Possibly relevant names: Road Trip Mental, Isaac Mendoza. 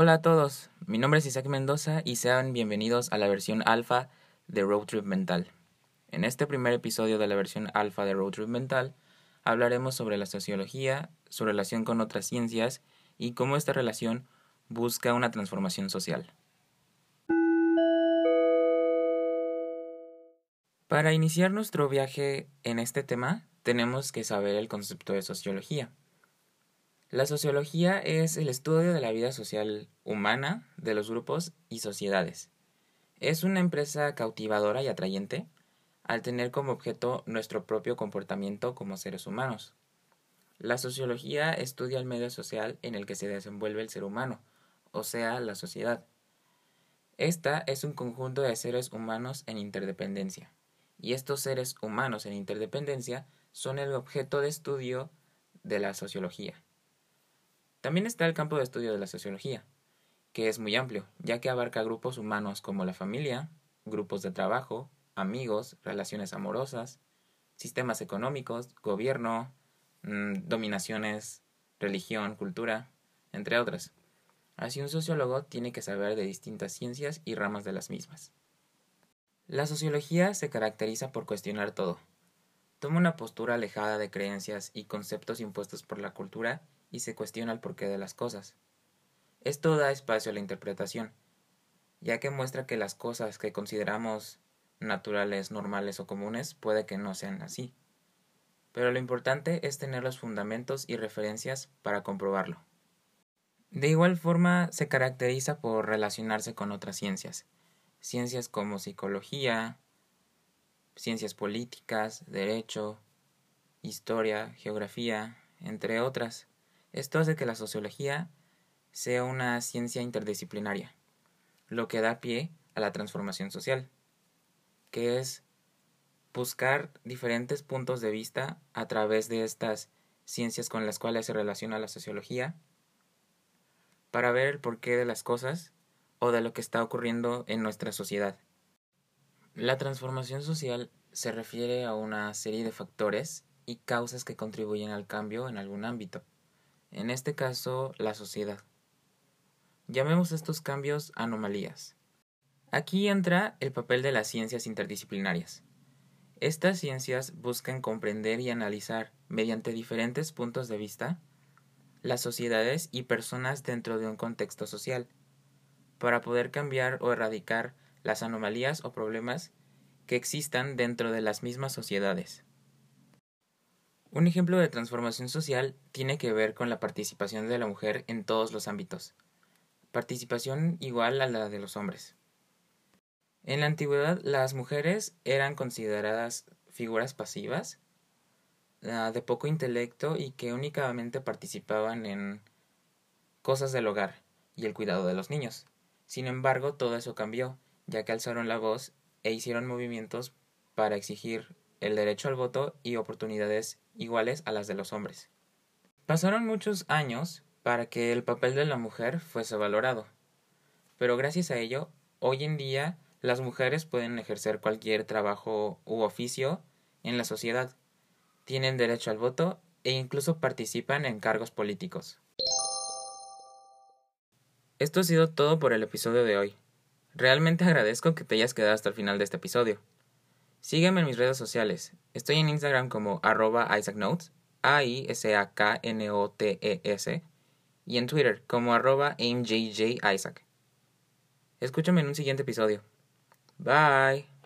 Hola a todos, mi nombre es Isaac Mendoza y sean bienvenidos a la versión alfa de Road Trip Mental. En este primer episodio de la versión alfa de Road Trip Mental hablaremos sobre la sociología, su relación con otras ciencias y cómo esta relación busca una transformación social. Para iniciar nuestro viaje en este tema, tenemos que saber el concepto de sociología. La sociología es el estudio de la vida social humana, de los grupos y sociedades. Es una empresa cautivadora y atrayente al tener como objeto nuestro propio comportamiento como seres humanos. La sociología estudia el medio social en el que se desenvuelve el ser humano, o sea, la sociedad. Esta es un conjunto de seres humanos en interdependencia, y estos seres humanos en interdependencia son el objeto de estudio de la sociología. También está el campo de estudio de la sociología, que es muy amplio, ya que abarca grupos humanos como la familia, grupos de trabajo, amigos, relaciones amorosas, sistemas económicos, gobierno, dominaciones, religión, cultura, entre otras. Así, un sociólogo tiene que saber de distintas ciencias y ramas de las mismas. La sociología se caracteriza por cuestionar todo. Toma una postura alejada de creencias y conceptos impuestos por la cultura y se cuestiona el porqué de las cosas. Esto da espacio a la interpretación, ya que muestra que las cosas que consideramos naturales, normales o comunes puede que no sean así. Pero lo importante es tener los fundamentos y referencias para comprobarlo. De igual forma, se caracteriza por relacionarse con otras ciencias. Ciencias como psicología, ciencias políticas, derecho, historia, geografía, entre otras. Esto hace que la sociología sea una ciencia interdisciplinaria, lo que da pie a la transformación social, que es buscar diferentes puntos de vista a través de estas ciencias con las cuales se relaciona la sociología para ver el porqué de las cosas o de lo que está ocurriendo en nuestra sociedad. La transformación social se refiere a una serie de factores y causas que contribuyen al cambio en algún ámbito. En este caso, la sociedad. Llamemos estos cambios anomalías. Aquí entra el papel de las ciencias interdisciplinarias. Estas ciencias buscan comprender y analizar, mediante diferentes puntos de vista, las sociedades y personas dentro de un contexto social, para poder cambiar o erradicar las anomalías o problemas que existan dentro de las mismas sociedades. Un ejemplo de transformación social tiene que ver con la participación de la mujer en todos los ámbitos. Participación igual a la de los hombres. En la antigüedad, las mujeres eran consideradas figuras pasivas, de poco intelecto y que únicamente participaban en cosas del hogar y el cuidado de los niños. Sin embargo, todo eso cambió, ya que alzaron la voz e hicieron movimientos para exigir el derecho al voto y oportunidades iguales a las de los hombres. Pasaron muchos años para que el papel de la mujer fuese valorado, pero gracias a ello, hoy en día las mujeres pueden ejercer cualquier trabajo u oficio en la sociedad, tienen derecho al voto e incluso participan en cargos políticos. Esto ha sido todo por el episodio de hoy. Realmente agradezco que te hayas quedado hasta el final de este episodio. Sígueme en mis redes sociales. Estoy en Instagram como @IsaacNotes, AISAKNOTES, y en Twitter como @AimJJIsaac. Escúchame en un siguiente episodio. Bye.